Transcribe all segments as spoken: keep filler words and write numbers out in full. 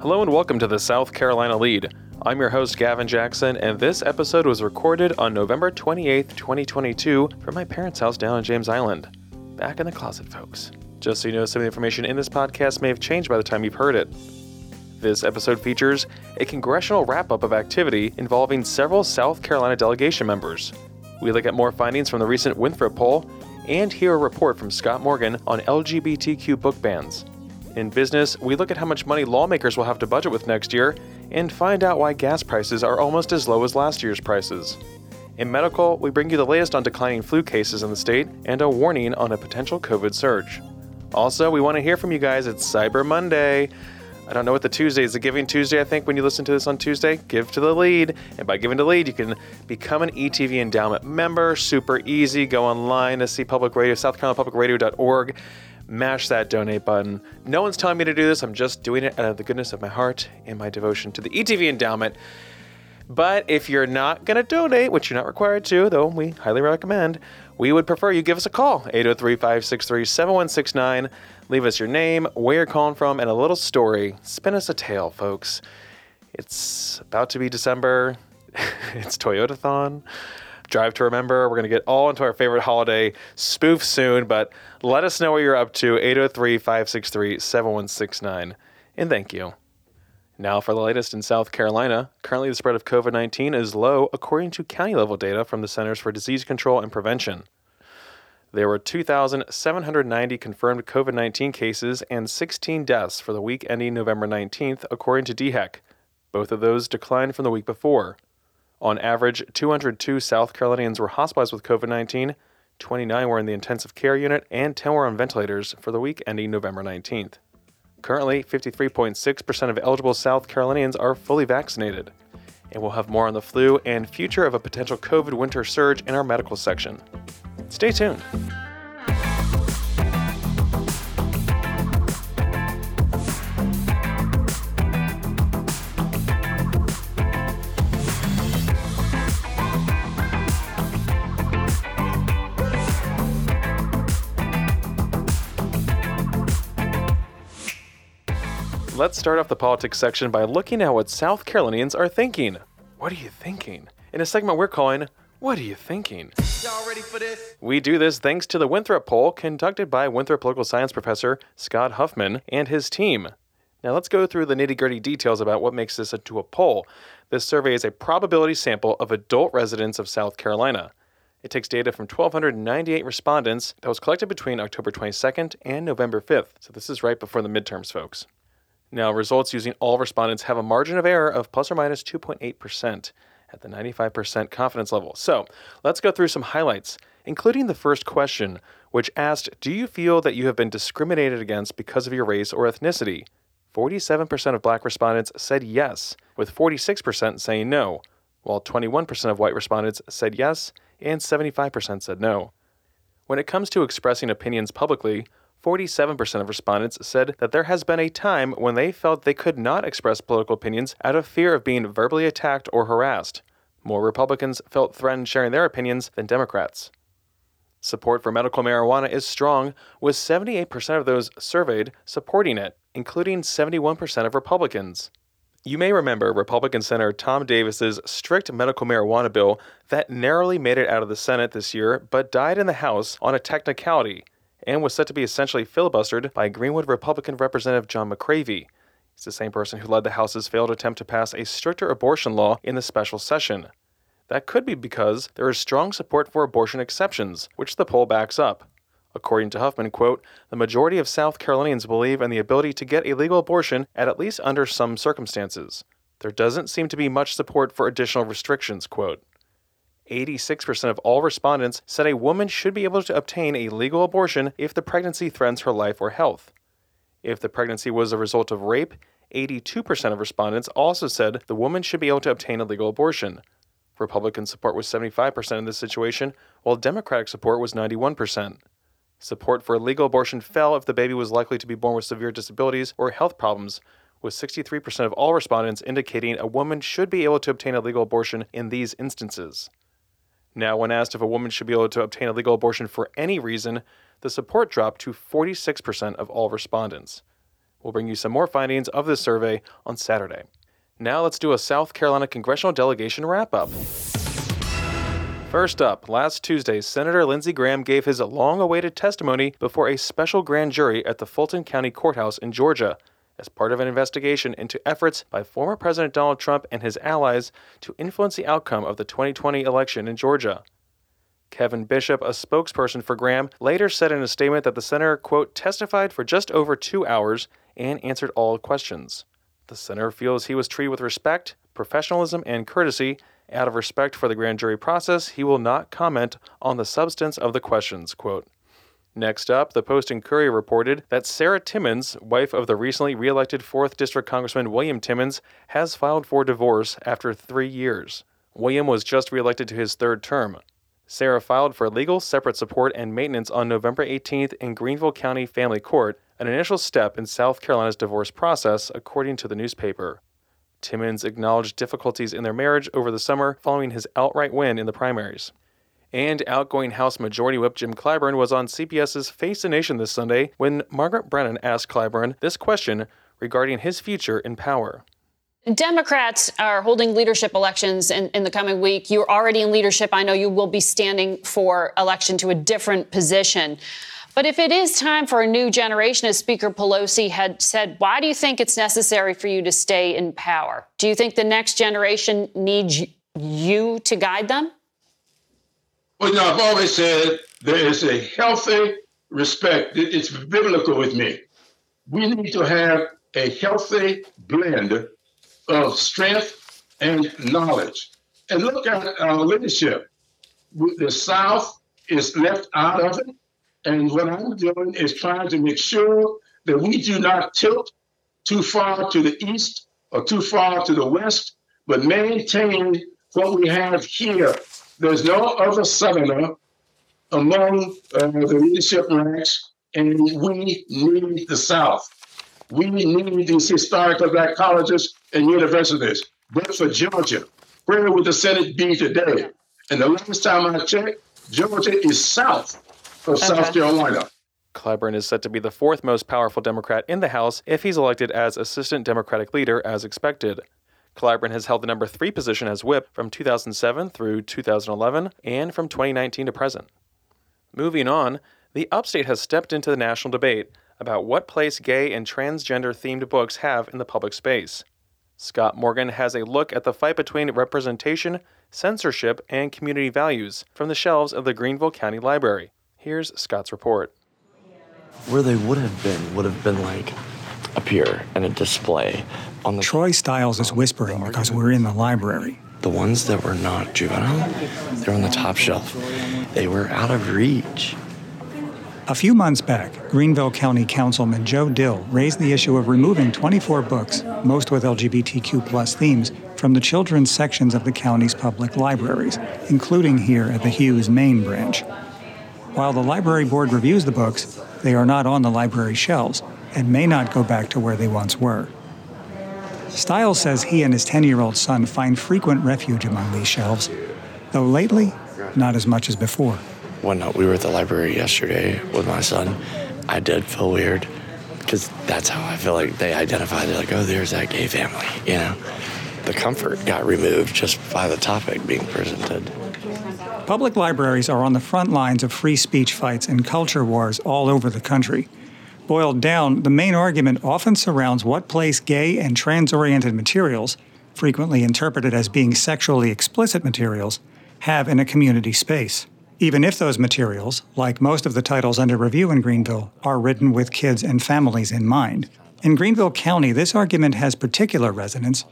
Hello and welcome to the South Carolina Lead. I'm your host, Gavin Jackson, and this episode was recorded on November twenty-eighth, twenty twenty-two from my parents' house down in James Island. Back in the closet, folks. Just so you know, some of the information in this podcast may have changed by the time you've heard it. This episode features a congressional wrap-up of activity involving several South Carolina delegation members. We look at more findings from the recent Winthrop poll and hear a report from Scott Morgan on L G B T Q book bans. In business, we look at how much money lawmakers will have to budget with next year and find out why gas prices are almost as low as last year's prices. In medical, we bring you the latest on declining flu cases in the state and a warning on a potential COVID surge. Also, we want to hear from you guys. It's Cyber Monday. I don't know what the Tuesday is. The Giving Tuesday, I think, when you listen to this on Tuesday. Give to the Lead. And by giving to the Lead, you can become an E T V endowment member. Super easy. Go online to see Public Radio, south carolina public radio dot org. Mash that donate button. No one's telling me to do this. I'm just doing it out of the goodness of my heart and my devotion to the E T V endowment. But if you're not going to donate, which you're not required to, though we highly recommend, we would prefer you give us a call, eight oh three, five six three, seven one six nine. Leave us your name, where you're calling from, and a little story. Spin us a tale, folks. It's about to be December. It's Toyotathon. Drive to Remember. We're going to get all into our favorite holiday spoof soon, but let us know what you're up to, eight oh three, five six three, seven one six nine. And thank you. Now for the latest in South Carolina. Currently, the spread of COVID nineteen is low, according to county-level data from the Centers for Disease Control and Prevention. There were two thousand seven hundred ninety confirmed COVID nineteen cases and sixteen deaths for the week ending November nineteenth, according to D H E C. Both of those declined from the week before. On average, two hundred two South Carolinians were hospitalized with COVID nineteen, twenty-nine were in the intensive care unit, and ten were on ventilators for the week ending November nineteenth. Currently, fifty-three point six percent of eligible South Carolinians are fully vaccinated. And we'll have more on the flu and future of a potential COVID winter surge in our medical section. Stay tuned. Let's start off the politics section by looking at what South Carolinians are thinking. What are you thinking? In a segment we're calling, What Are You Thinking? Y'all ready for this? We do this thanks to the Winthrop poll conducted by Winthrop political science professor Scott Huffman and his team. Now let's go through the nitty-gritty details about what makes this into a poll. This survey is a probability sample of adult residents of South Carolina. It takes data from one thousand two hundred ninety-eight respondents that was collected between October twenty-second and November fifth. So this is right before the midterms, folks. Now, results using all respondents have a margin of error of plus or minus two point eight percent at the ninety-five percent confidence level. So let's go through some highlights, including the first question, which asked, do you feel that you have been discriminated against because of your race or ethnicity? forty-seven percent of black respondents said yes, with forty-six percent saying no, while twenty-one percent of white respondents said yes, and seventy-five percent said no. When it comes to expressing opinions publicly, forty-seven percent of respondents said that there has been a time when they felt they could not express political opinions out of fear of being verbally attacked or harassed. More Republicans felt threatened sharing their opinions than Democrats. Support for medical marijuana is strong, with seventy-eight percent of those surveyed supporting it, including seventy-one percent of Republicans. You may remember Republican Senator Tom Davis's strict medical marijuana bill that narrowly made it out of the Senate this year but died in the House on a technicality, and was set to be essentially filibustered by Greenwood Republican Representative John McCravey. He's the same person who led the House's failed attempt to pass a stricter abortion law in the special session. That could be because there is strong support for abortion exceptions, which the poll backs up. According to Huffman, quote, the majority of South Carolinians believe in the ability to get a legal abortion at at least under some circumstances. There doesn't seem to be much support for additional restrictions, quote. eighty-six percent of all respondents said a woman should be able to obtain a legal abortion if the pregnancy threatens her life or health. If the pregnancy was a result of rape, eighty-two percent of respondents also said the woman should be able to obtain a legal abortion. Republican support was seventy-five percent in this situation, while Democratic support was ninety-one percent. Support for a legal abortion fell if the baby was likely to be born with severe disabilities or health problems, with sixty-three percent of all respondents indicating a woman should be able to obtain a legal abortion in these instances. Now, when asked if a woman should be able to obtain a legal abortion for any reason, the support dropped to forty-six percent of all respondents. We'll bring you some more findings of this survey on Saturday. Now let's do a South Carolina congressional delegation wrap-up. First up, last Tuesday, Senator Lindsey Graham gave his long-awaited testimony before a special grand jury at the Fulton County Courthouse in Georgia as part of an investigation into efforts by former President Donald Trump and his allies to influence the outcome of the twenty twenty election in Georgia. Kevin Bishop, a spokesperson for Graham, later said in a statement that the senator, quote, testified for just over two hours and answered all questions. The senator feels he was treated with respect, professionalism, and courtesy. Out of respect for the grand jury process, he will not comment on the substance of the questions, quote. Next up, the Post and Courier reported that Sarah Timmons, wife of the recently reelected fourth District Congressman William Timmons, has filed for divorce after three years. William was just reelected to his third term. Sarah filed for legal separate support and maintenance on November eighteenth in Greenville County Family Court, an initial step in South Carolina's divorce process, according to the newspaper. Timmons acknowledged difficulties in their marriage over the summer following his outright win in the primaries. And outgoing House Majority Whip Jim Clyburn was on C B S's Face the Nation this Sunday when Margaret Brennan asked Clyburn this question regarding his future in power. Democrats are holding leadership elections in, in the coming week. You're already in leadership. I know you will be standing for election to a different position. But if it is time for a new generation, as Speaker Pelosi had said, why do you think it's necessary for you to stay in power? Do you think the next generation needs you to guide them? Well, you know, I've always said there is a healthy respect. It's biblical with me. We need to have a healthy blend of strength and knowledge. And look at our leadership. The South is left out of it. And what I'm doing is trying to make sure that we do not tilt too far to the east or too far to the west, but maintain what we have here. There's no other Southerner among uh, the leadership ranks, and we need the South. We need these historical black colleges and universities. But for Georgia, where would the Senate be today? And the last time I checked, Georgia is south. Okay. South Carolina. Clyburn is set to be the fourth most powerful Democrat in the House if he's elected as Assistant Democratic Leader as expected. Clyburn has held the number three position as whip from two thousand seven through two thousand eleven and from twenty nineteen to present. Moving on, the Upstate has stepped into the national debate about what place gay and transgender-themed books have in the public space. Scott Morgan has a look at the fight between representation, censorship, and community values from the shelves of the Greenville County Library. Here's Scott's report. Where they would have been would have been like up here in a display. On the Troy Styles is whispering because we're in the library. The ones that were not juvenile, they're on the top shelf. They were out of reach. A few months back, Greenville County Councilman Joe Dill raised the issue of removing twenty-four books, most with L G B T Q plus themes, from the children's sections of the county's public libraries, including here at the Hughes Main Branch. While the library board reviews the books, they are not on the library shelves and may not go back to where they once were. Stiles says he and his ten-year-old son find frequent refuge among these shelves, though lately, not as much as before. When we were at the library yesterday with my son, I did feel weird, because that's how I feel like they identify. They're like, oh, there's that gay family, you know? The comfort got removed just by the topic being presented. Public libraries are on the front lines of free speech fights and culture wars all over the country. Boiled down, the main argument often surrounds what place gay and trans-oriented materials, frequently interpreted as being sexually explicit materials, have in a community space. Even if those materials, like most of the titles under review in Greenville, are written with kids and families in mind. In Greenville County, this argument has particular resonance.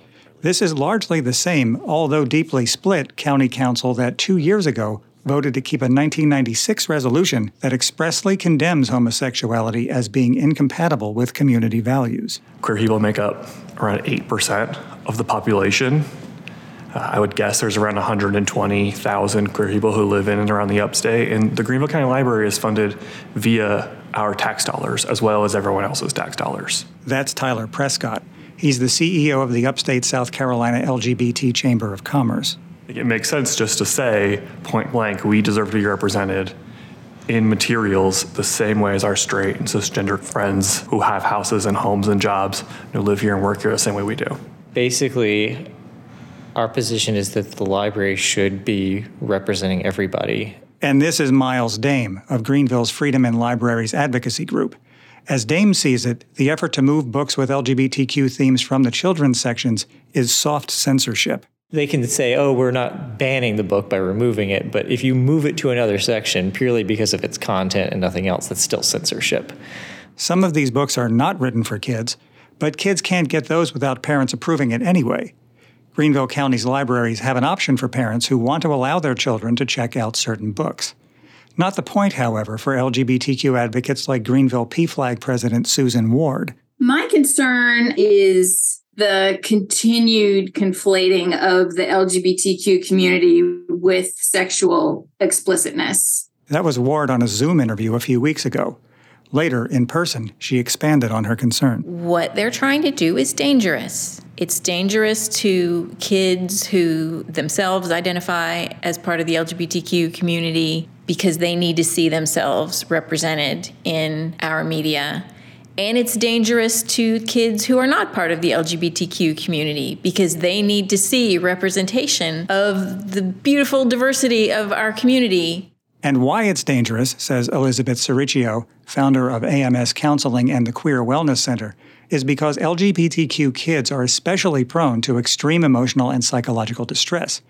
This is largely the same, although deeply split, county council that two years ago voted to keep a nineteen ninety-six resolution that expressly condemns homosexuality as being incompatible with community values. Queer people make up around eight percent of the population. Uh, I would guess there's around one hundred twenty thousand queer people who live in and around the upstate, and the Greenville County Library is funded via our tax dollars as well as everyone else's tax dollars. That's Tyler Prescott. He's the C E O of the Upstate South Carolina L G B T Chamber of Commerce. It makes sense just to say, point blank, we deserve to be represented in materials the same way as our straight and cisgender friends who have houses and homes and jobs, who live here and work here the same way we do. Basically, our position is that the library should be representing everybody. And this is Miles Dame of Greenville's Freedom in Libraries Advocacy Group. As Dame sees it, the effort to move books with L G B T Q themes from the children's sections is soft censorship. They can say, oh, we're not banning the book by removing it, but if you move it to another section purely because of its content and nothing else, that's still censorship. Some of these books are not written for kids, but kids can't get those without parents approving it anyway. Greenville County's libraries have an option for parents who want to allow their children to check out certain books. Not the point, however, for L G B T Q advocates like Greenville P FLAG President Susan Ward. My concern is the continued conflating of the L G B T Q community with sexual explicitness. That was Ward on a Zoom interview a few weeks ago. Later, in person, she expanded on her concern. What they're trying to do is dangerous. It's dangerous to kids who themselves identify as part of the L G B T Q community because they need to see themselves represented in our media. And it's dangerous to kids who are not part of the L G B T Q community because they need to see representation of the beautiful diversity of our community. And why it's dangerous, says Elizabeth Cericchio, founder of A M S Counseling and the Queer Wellness Center, is because L G B T Q kids are especially prone to extreme emotional and psychological distress,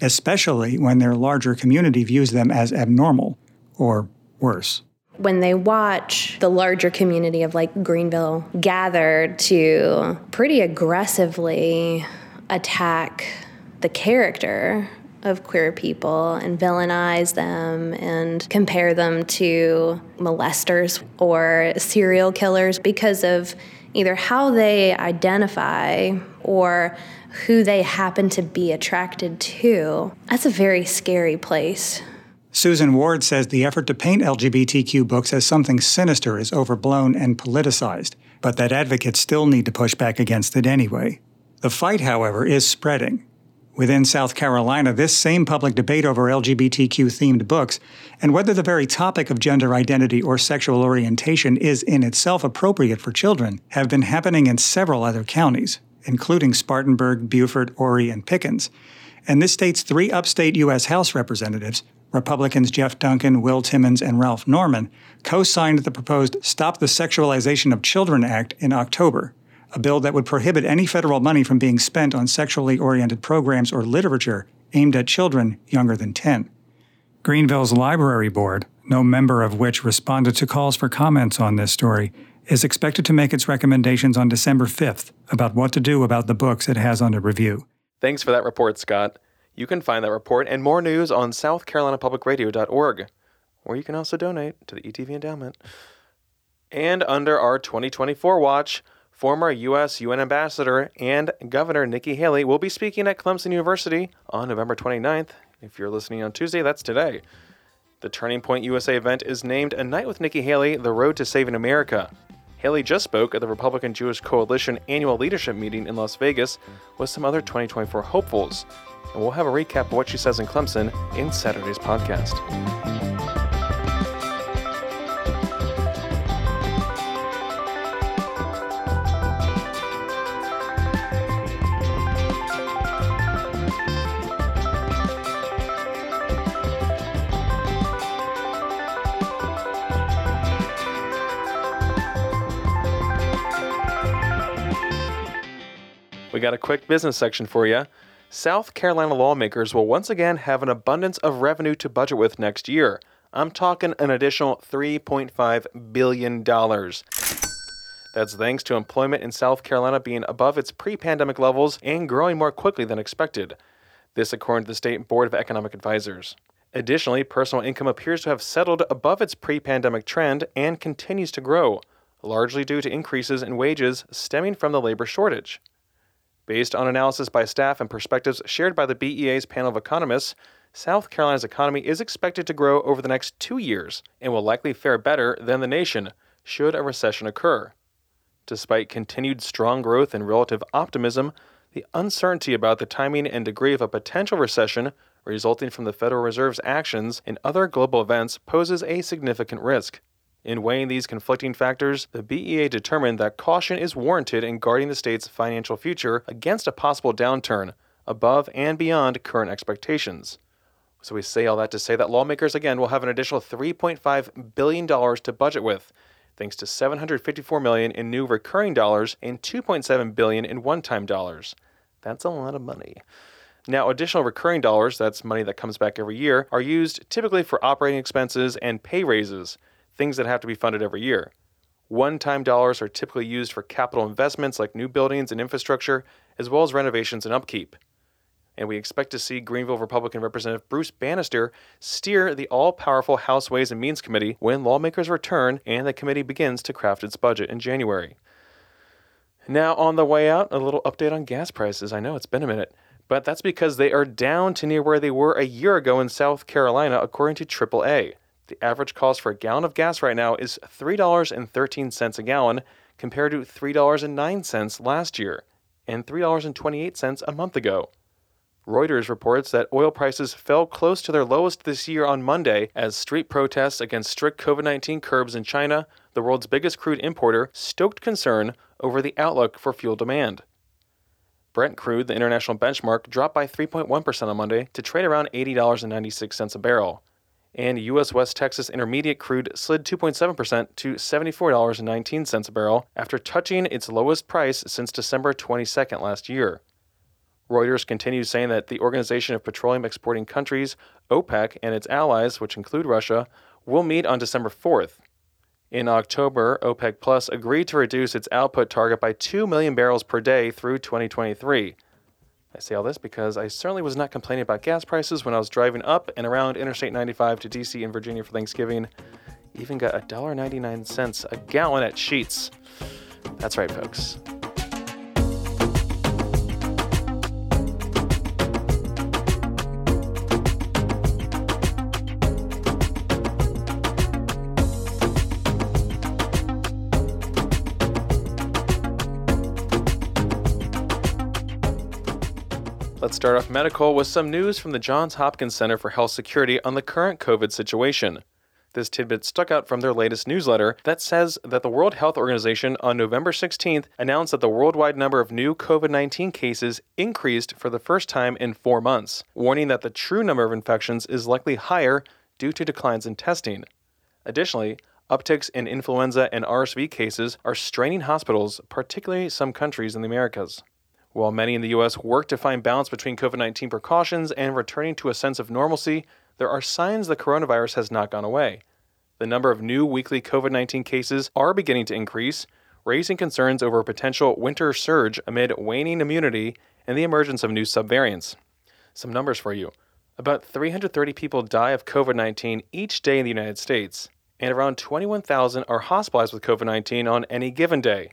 especially when their larger community views them as abnormal or worse. When they watch the larger community of like Greenville gather to pretty aggressively attack the character of queer people and villainize them and compare them to molesters or serial killers because of either how they identify or who they happen to be attracted to, that's a very scary place. Susan Ward says the effort to paint L G B T Q books as something sinister is overblown and politicized, but that advocates still need to push back against it anyway. The fight, however, is spreading. Within South Carolina, this same public debate over L G B T Q-themed books and whether the very topic of gender identity or sexual orientation is in itself appropriate for children have been happening in several other counties, including Spartanburg, Beaufort, Horry, and Pickens. And this state's three upstate U S House representatives, Republicans Jeff Duncan, Will Timmons, and Ralph Norman, co-signed the proposed Stop the Sexualization of Children Act in October, a bill that would prohibit any federal money from being spent on sexually oriented programs or literature aimed at children younger than ten. Greenville's Library Board, no member of which responded to calls for comments on this story, is expected to make its recommendations on December fifth about what to do about the books it has under review. Thanks for that report, Scott. You can find that report and more news on south carolina public radio dot org, or you can also donate to the E T V endowment. And under our twenty twenty-four watch, former U S U N Ambassador and Governor Nikki Haley will be speaking at Clemson University on November twenty-ninth. If you're listening on Tuesday, that's today. The Turning Point U S A event is named A Night with Nikki Haley, The Road to Saving America. Haley just spoke at the Republican Jewish Coalition annual leadership meeting in Las Vegas with some other twenty twenty-four hopefuls. And we'll have a recap of what she says in Clemson in Saturday's podcast. We got a quick business section for you. South Carolina lawmakers will once again have an abundance of revenue to budget with next year. I'm talking an additional three point five billion dollars. That's thanks to employment in South Carolina being above its pre-pandemic levels and growing more quickly than expected. This according to the State Board of Economic Advisors. Additionally, personal income appears to have settled above its pre-pandemic trend and continues to grow, largely due to increases in wages stemming from the labor shortage. Based on analysis by staff and perspectives shared by the B E A's panel of economists, South Carolina's economy is expected to grow over the next two years and will likely fare better than the nation should a recession occur. Despite continued strong growth and relative optimism, the uncertainty about the timing and degree of a potential recession resulting from the Federal Reserve's actions and other global events poses a significant risk. In weighing these conflicting factors, the B E A determined that caution is warranted in guarding the state's financial future against a possible downturn, above and beyond current expectations. So we say all that to say that lawmakers again will have an additional three point five billion dollars to budget with, thanks to seven hundred fifty-four million dollars in new recurring dollars and two point seven billion dollars in one-time dollars. That's a lot of money. Now, additional recurring dollars, that's money that comes back every year, are used typically for operating expenses and pay raises, things that have to be funded every year. One-time dollars are typically used for capital investments like new buildings and infrastructure, as well as renovations and upkeep. And we expect to see Greenville Republican Representative Bruce Bannister steer the all-powerful House Ways and Means Committee when lawmakers return and the committee begins to craft its budget in January. Now, on the way out, a little update on gas prices. I know it's been a minute, but that's because they are down to near where they were a year ago in South Carolina, according to triple A. The average cost for a gallon of gas right now is three dollars and thirteen cents a gallon, compared to three dollars and nine cents last year and three dollars and twenty-eight cents a month ago. Reuters reports that oil prices fell close to their lowest this year on Monday as street protests against strict covid nineteen curbs in China, the world's biggest crude importer, stoked concern over the outlook for fuel demand. Brent crude, the international benchmark, dropped by three point one percent on Monday to trade around eighty dollars and ninety-six cents a barrel. And U S West Texas Intermediate crude slid two point seven percent to seventy-four dollars and nineteen cents a barrel after touching its lowest price since December twenty-second last year. Reuters continues saying that the Organization of Petroleum Exporting Countries, OPEC, and its allies, which include Russia, will meet on December fourth. In October, OPEC Plus agreed to reduce its output target by two million barrels per day through twenty twenty-three. I say all this because I certainly was not complaining about gas prices when I was driving up and around Interstate ninety-five to D C and Virginia for Thanksgiving. Even got one dollar and ninety-nine cents a gallon at Sheetz. That's right, folks. Let's start off medical with some news from the Johns Hopkins Center for Health Security on the current COVID situation. This tidbit stuck out from their latest newsletter that says that the World Health Organization on November sixteenth announced that the worldwide number of new covid nineteen cases increased for the first time in four months, warning that the true number of infections is likely higher due to declines in testing. Additionally, upticks in influenza and R S V cases are straining hospitals, particularly some countries in the Americas. While many in the U S work to find balance between covid nineteen precautions and returning to a sense of normalcy, there are signs the coronavirus has not gone away. The number of new weekly covid nineteen cases are beginning to increase, raising concerns over a potential winter surge amid waning immunity and the emergence of new subvariants. Some numbers for you. About three hundred thirty people die of covid nineteen each day in the United States, and around twenty-one thousand are hospitalized with covid nineteen on any given day.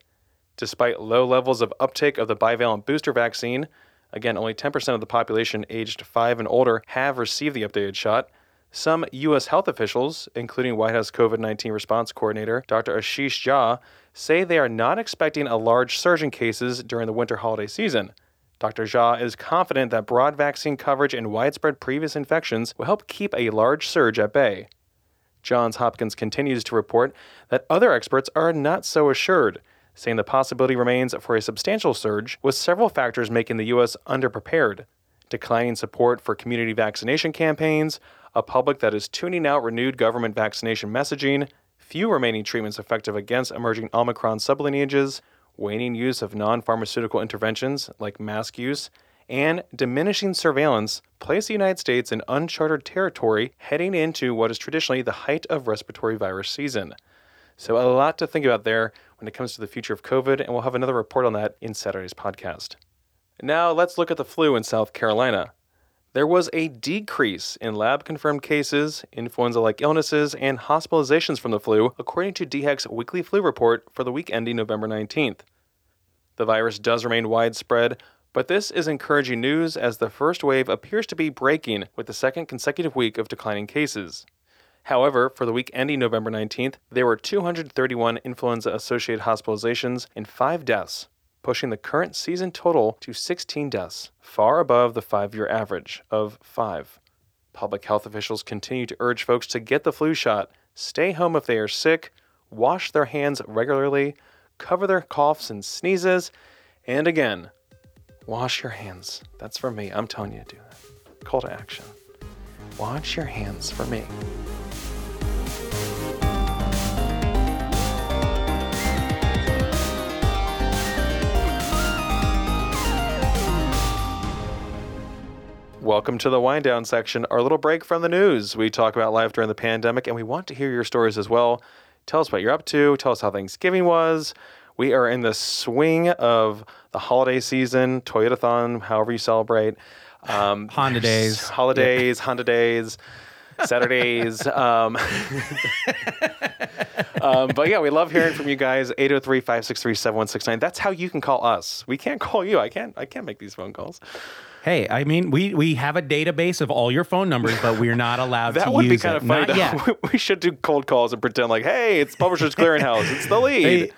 Despite low levels of uptake of the bivalent booster vaccine, again, only ten percent of the population aged five and older have received the updated shot, some U S health officials, including White House covid nineteen response coordinator Doctor Ashish Jha, say they are not expecting a large surge in cases during the winter holiday season. Doctor Jha is confident that broad vaccine coverage and widespread previous infections will help keep a large surge at bay. Johns Hopkins continues to report that other experts are not so assured, saying the possibility remains for a substantial surge, with several factors making the U S underprepared. Declining support for community vaccination campaigns, a public that is tuning out renewed government vaccination messaging, few remaining treatments effective against emerging Omicron sublineages, waning use of non-pharmaceutical interventions like mask use, and diminishing surveillance place the United States in uncharted territory heading into what is traditionally the height of respiratory virus season. So a lot to think about there when it comes to the future of COVID, and we'll have another report on that in Saturday's podcast. Now let's look at the flu in South Carolina. There was a decrease in lab-confirmed cases, influenza-like illnesses, and hospitalizations from the flu, according to D H E C's weekly flu report for the week ending November nineteenth. The virus does remain widespread, but this is encouraging news as the first wave appears to be breaking with the second consecutive week of declining cases. However, for the week ending November nineteenth, there were two hundred thirty-one influenza-associated hospitalizations and five deaths, pushing the current season total to sixteen deaths, far above the five-year average of five. Public health officials continue to urge folks to get the flu shot, stay home if they are sick, wash their hands regularly, cover their coughs and sneezes, and again, wash your hands. That's for me. I'm telling you to do that. Call to action. Wash your hands for me. Welcome to the wind down section, our little break from the news. We talk about life during the pandemic, and we want to hear your stories as well. Tell us what you're up to. Tell us how Thanksgiving was. We are in the swing of the holiday season, Toyotathon, however you celebrate. Um, Honda days. Holidays, yeah. Honda days, Saturdays. um, um, but yeah, we love hearing from you guys. eight oh three, five six three, seven one six nine. That's how you can call us. We can't call you. I can't, I can't make these phone calls. Hey, I mean, we, we have a database of all your phone numbers, but we're not allowed to use it. That would be kind of funny. We should do cold calls and pretend like, hey, it's Publishers Clearinghouse. It's the lead.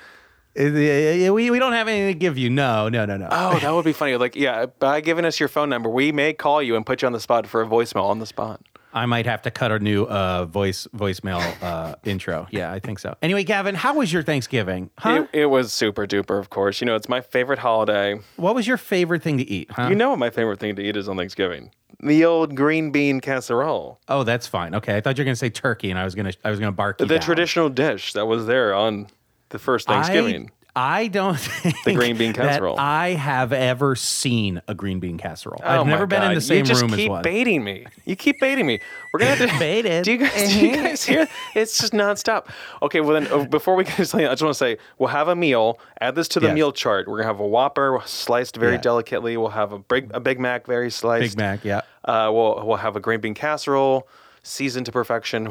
Hey, we, we don't have anything to give you. No, no, no, no. Oh, that would be funny. Like, yeah, by giving us your phone number, we may call you and put you on the spot for a voicemail on the spot. I might have to cut a new uh, voice voicemail uh, intro. Yeah, I think so. Anyway, Gavin, how was your Thanksgiving? Huh? It, it was super duper, of course. You know, it's my favorite holiday. What was your favorite thing to eat? Huh? You know what my favorite thing to eat is on Thanksgiving? The old green bean casserole. Oh, that's fine. Okay, I thought you were going to say turkey, and I was going to I was going to bark you The down. Traditional dish that was there on the first Thanksgiving. I... I don't think the green bean casserole. That I have ever seen a green bean casserole. Oh I've never been God. in the same room as one. You keep baiting me. You keep baiting me. We're going to have to bait it. Do you guys, do you guys hear? It's just nonstop. Okay, well then, before we get to something, I just want to say, we'll have a meal. Add this to the yes. meal chart. We're going to have a Whopper sliced very yeah. delicately. We'll have a Big, a Big Mac very sliced. Big Mac, yeah. Uh, we'll, we'll have a green bean casserole. Seasoned to perfection,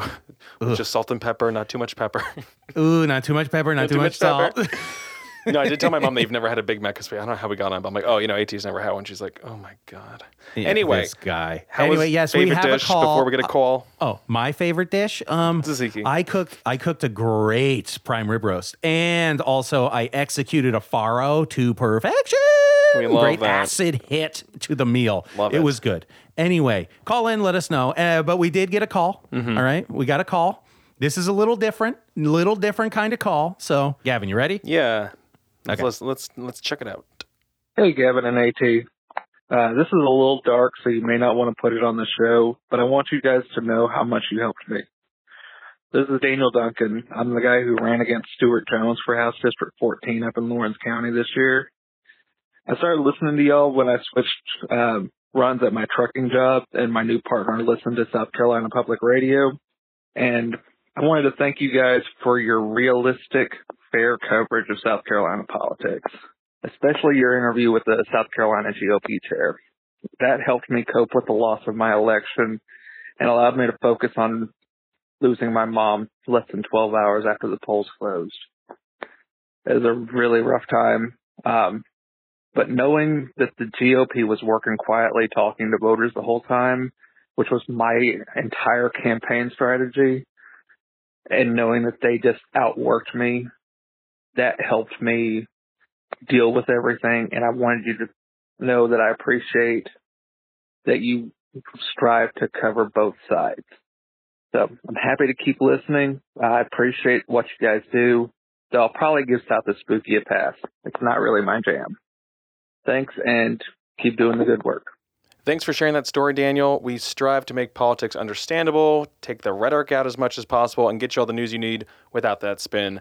with just salt and pepper, not too much pepper. Ooh, not too much pepper, not, not too, too much, much salt. Pepper. No, I did tell my mom they've never had a Big Mac because I don't know how we got on, but I'm like, oh, you know, A T's never had one. She's like, oh my God. Yeah, anyway, this guy. How anyway, was yes, favorite we have dish a call. Before we get a call. Uh, oh, my favorite dish? Um, Tzatziki. I cooked. I cooked a great prime rib roast, and also I executed a farro to perfection. We love great that. Acid hit to the meal. Love it. It was good. Anyway, call in, let us know. Uh, but we did get a call. Mm-hmm. All right, we got a call. This is a little different, little different kind of call. So, Gavin, you ready? Yeah. Okay. Let's, let's let's check it out. Hey, Gavin and AT. Uh, this is a little dark, so you may not want to put it on the show, but I want you guys to know how much you helped me. This is Daniel Duncan. I'm the guy who ran against Stuart Jones for House District fourteen up in Lawrence County this year. I started listening to y'all when I switched uh, runs at my trucking job, and my new partner listened to South Carolina Public Radio. And I wanted to thank you guys for your realistic, fair coverage of South Carolina politics, especially your interview with the South Carolina G O P chair. That helped me cope with the loss of my election and allowed me to focus on losing my mom less than twelve hours after the polls closed. It was a really rough time. Um, But knowing that the G O P was working quietly, talking to voters the whole time, which was my entire campaign strategy, and knowing that they just outworked me, that helped me deal with everything. And I wanted you to know that I appreciate that you strive to cover both sides. So I'm happy to keep listening. I appreciate what you guys do. So I'll probably give South the Spooky a pass. It's not really my jam. Thanks, and keep doing the good work. Thanks for sharing that story, Daniel. We strive to make politics understandable, take the rhetoric out as much as possible, and get you all the news you need without that spin.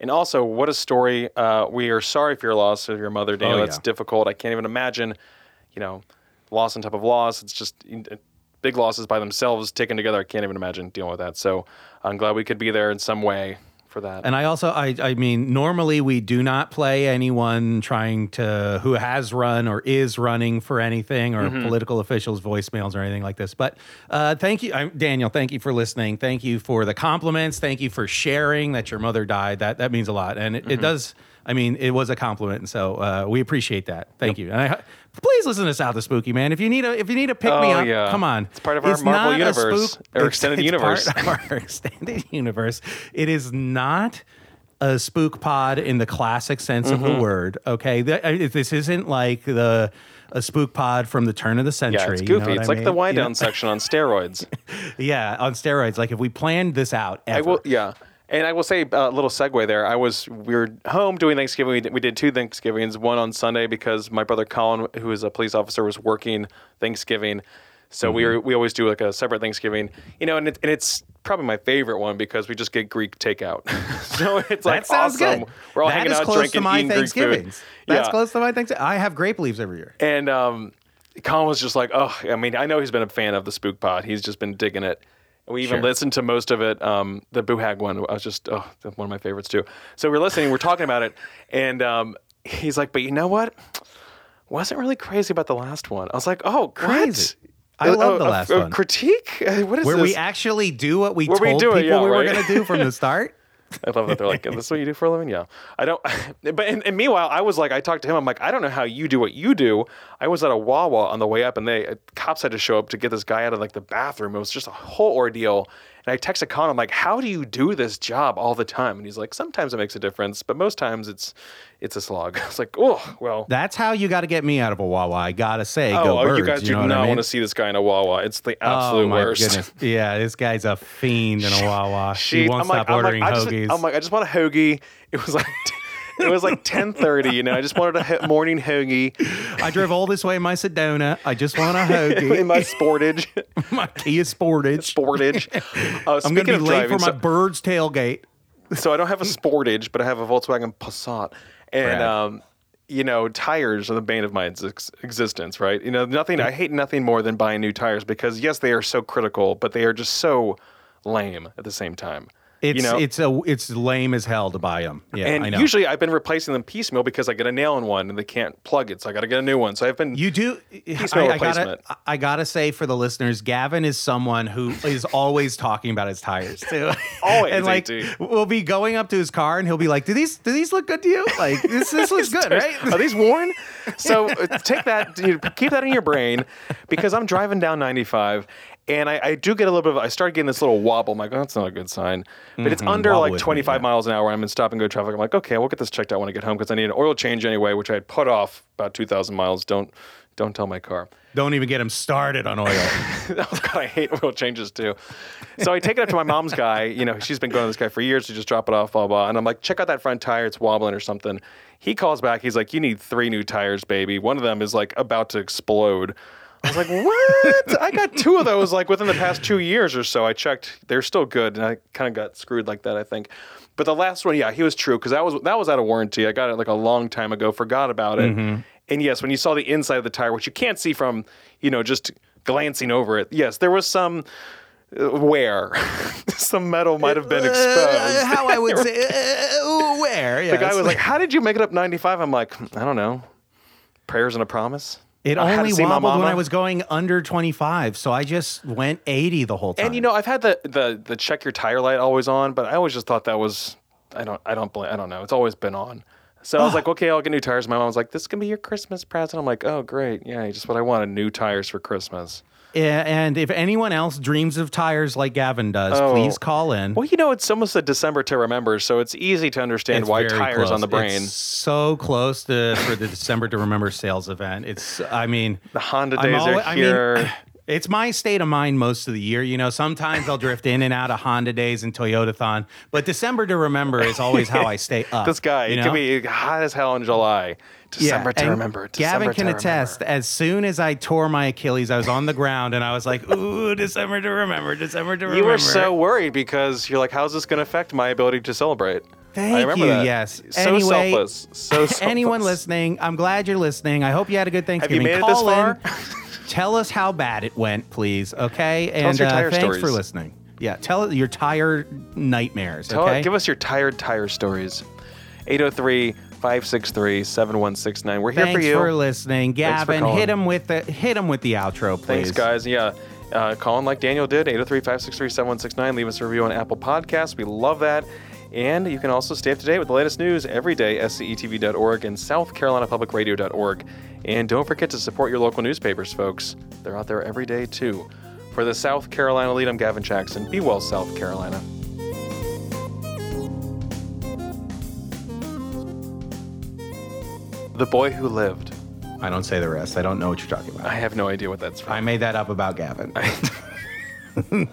And also, what a story. Uh, we are sorry for your loss of your mother, Daniel. Oh, yeah. That's difficult. I can't even imagine, you know, loss on top of loss. It's just big losses by themselves taken together. I can't even imagine dealing with that. So I'm glad we could be there in some way for that. And I also, I, I mean, normally we do not play anyone trying to, who has run or is running for anything or mm-hmm. political officials' voicemails or anything like this. But uh, thank you, I, Daniel, thank you for listening. Thank you for the compliments. Thank you for sharing that your mother died. That that means a lot. And it, mm-hmm. it does, I mean, it was a compliment. And so uh, we appreciate that. Thank yep. you. And I, please listen to South the Spooky, man. If you need a, if you need a pick oh, me up, yeah. come on. It's part of our it's Marvel universe, spook, or extended it's, it's universe. Part of our extended universe. It is not a spook pod in the classic sense mm-hmm. of the word. Okay, this isn't like the a spook pod from the turn of the century. Yeah, it's goofy. You know it's I like mean? the wind down section on steroids. Yeah, on steroids. Like if we planned this out, ever. I will. Yeah. And I will say a uh, little segue there. I was we were home doing Thanksgiving. We did, we did two Thanksgivings, one on Sunday because my brother Colin, who is a police officer, was working Thanksgiving. So mm-hmm. we were, we always do like a separate Thanksgiving, you know. And it, and it's probably my favorite one because we just get Greek takeout. So it's like sounds awesome. Good. We're all that hanging out drinking, eating Greek food. That's yeah. close to my Thanksgiving. I have grape leaves every year. And um, Colin was just like, oh, I mean, I know he's been a fan of the spook pod. He's just been digging it. We even sure. listened to most of it. Um, the Buhag one, I was just, oh, that's one of my favorites too. So we're listening, we're talking about it. And um, he's like, but you know what? Wasn't really crazy about the last one. I was like, oh, crazy. What? I love uh, the last uh, one. Uh, critique? What is Where this? we actually do what we Where told we do people it, yeah, we right? were going to do from the start. I love that they're like, this is what you do for a living? Yeah. I don't, but, and, and meanwhile, I was like, I talked to him. I'm like, I don't know how you do what you do. I was at a Wawa on the way up and they, cops had to show up to get this guy out of like the bathroom. It was just a whole ordeal. And I texted Colin, I'm like, how do you do this job all the time? And he's like, sometimes it makes a difference, but most times it's, it's a slog. I was like, oh, well. That's how you got to get me out of a Wawa. I got to say, oh, go oh, birds. You guys do you know not I mean? want to see this guy in a Wawa. It's the absolute oh, my worst. Goodness. Yeah, this guy's a fiend in a Wawa. She, he won't I'm stop like, ordering I'm like, hoagies. Just, I'm like, I just want a hoagie. It was like... It was like ten thirty, you know. I just wanted a ho- morning hoagie. I drove all this way in my Sedona. I just want a hoagie. In my Sportage. My Kia Sportage. Sportage. Uh, I'm going to be late driving, for my so, bird's tailgate. So I don't have a Sportage, but I have a Volkswagen Passat. And, um, you know, tires are the bane of my ex- existence, right? You know, nothing. I hate nothing more than buying new tires because, yes, they are so critical, but they are just so lame at the same time. It's you know? it's a it's lame as hell to buy them. Yeah, and I know. Usually I've been replacing them piecemeal because I get a nail in one and they can't plug it, so I got to get a new one. So I've been you do piecemeal I, I replacement. Gotta, I gotta say for the listeners, Gavin is someone who is always talking about his tires too. Always, and like I do. We'll be going up to his car and he'll be like, "Do these do these look good to you? Like this this looks good, right? Are these worn?" So take that, keep that in your brain, because I'm driving down ninety-five. And I, I do get a little bit of, I start getting this little wobble. I'm like, oh, that's not a good sign. But mm-hmm. it's under wobble like twenty-five me, yeah. miles an hour. I'm in stop and go traffic. I'm like, okay, we'll get this checked out when I get home because I need an oil change anyway, which I had put off about two thousand miles. Don't don't tell my car. Don't even get him started on oil. Oh, God, I hate oil changes too. So I take it up to my mom's guy. You know, she's been going to this guy for years. So just drop it off, blah, blah. And I'm like, check out that front tire. It's wobbling or something. He calls back. He's like, you need three new tires, baby. One of them is like about to explode. I was like, what? I got two of those like within the past two years or so. I checked. They're still good. And I kind of got screwed like that, I think. But the last one, yeah, he was true because that was that was out of warranty. I got it like a long time ago, forgot about it. Mm-hmm. And yes, when you saw the inside of the tire, which you can't see from, you know, just glancing over it. Yes, there was some wear. Some metal might have been exposed. Uh, how I would say uh, wear. Yeah, the guy was like, how did you make it up ninety-five? I'm like, I don't know. Prayers and a promise. It only wobbled when I was going under twenty-five, so I just went eighty the whole time. And you know, I've had the, the, the check your tire light always on, but I always just thought that was I don't I don't blame, I don't know. It's always been on. So oh. I was like, okay, I'll get new tires. My mom was like, this can be your Christmas present. I'm like, oh great, yeah, just what I wanted, new tires for Christmas. Yeah, and if anyone else dreams of tires like Gavin does, oh. please call in. Well, you know, it's almost a December to remember, so it's easy to understand it's why tires close. On the brain. It's so close to for the December to remember sales event. It's, I mean, the Honda days always, are here. I mean, it's my state of mind most of the year. You know, sometimes I'll drift in and out of Honda days and Toyotathon, but December to remember is always how I stay up. This guy, you know? It can be hot as hell in July. December yeah, to remember. December Gavin can to attest, remember. As soon as I tore my Achilles, I was on the ground and I was like, ooh, December to remember, December to remember. You were so worried because you're like, how's this going to affect my ability to celebrate? Thank I remember you, that. Yes. So anyway, selfless. So selfless. Anyone listening, I'm glad you're listening. I hope you had a good Thanksgiving. Have you made Call it this far? In, tell us how bad it went, please, okay? And tell us your tire uh, thanks stories. For listening. Yeah, tell your tire nightmares, tell okay? It, give us your tired tire stories. eight oh three five six three, seven one six nine. We're here Thanks for you. Thanks for listening, Gavin. For hit him with the hit him with the outro, please. Thanks, guys. Yeah, uh, Colin, like Daniel did, eight oh three, five six three, seven one six nine. Leave us a review on Apple Podcasts. We love that. And you can also stay up to date with the latest news every day, S C E T V dot org and South Carolina Public Radio dot org. And don't forget to support your local newspapers, folks. They're out there every day, too. For the South Carolina Lead, I'm Gavin Jackson. Be well, South Carolina. The Boy Who Lived. I don't say the rest. I don't know what you're talking about. I have no idea what that's from. I made that up about Gavin. I...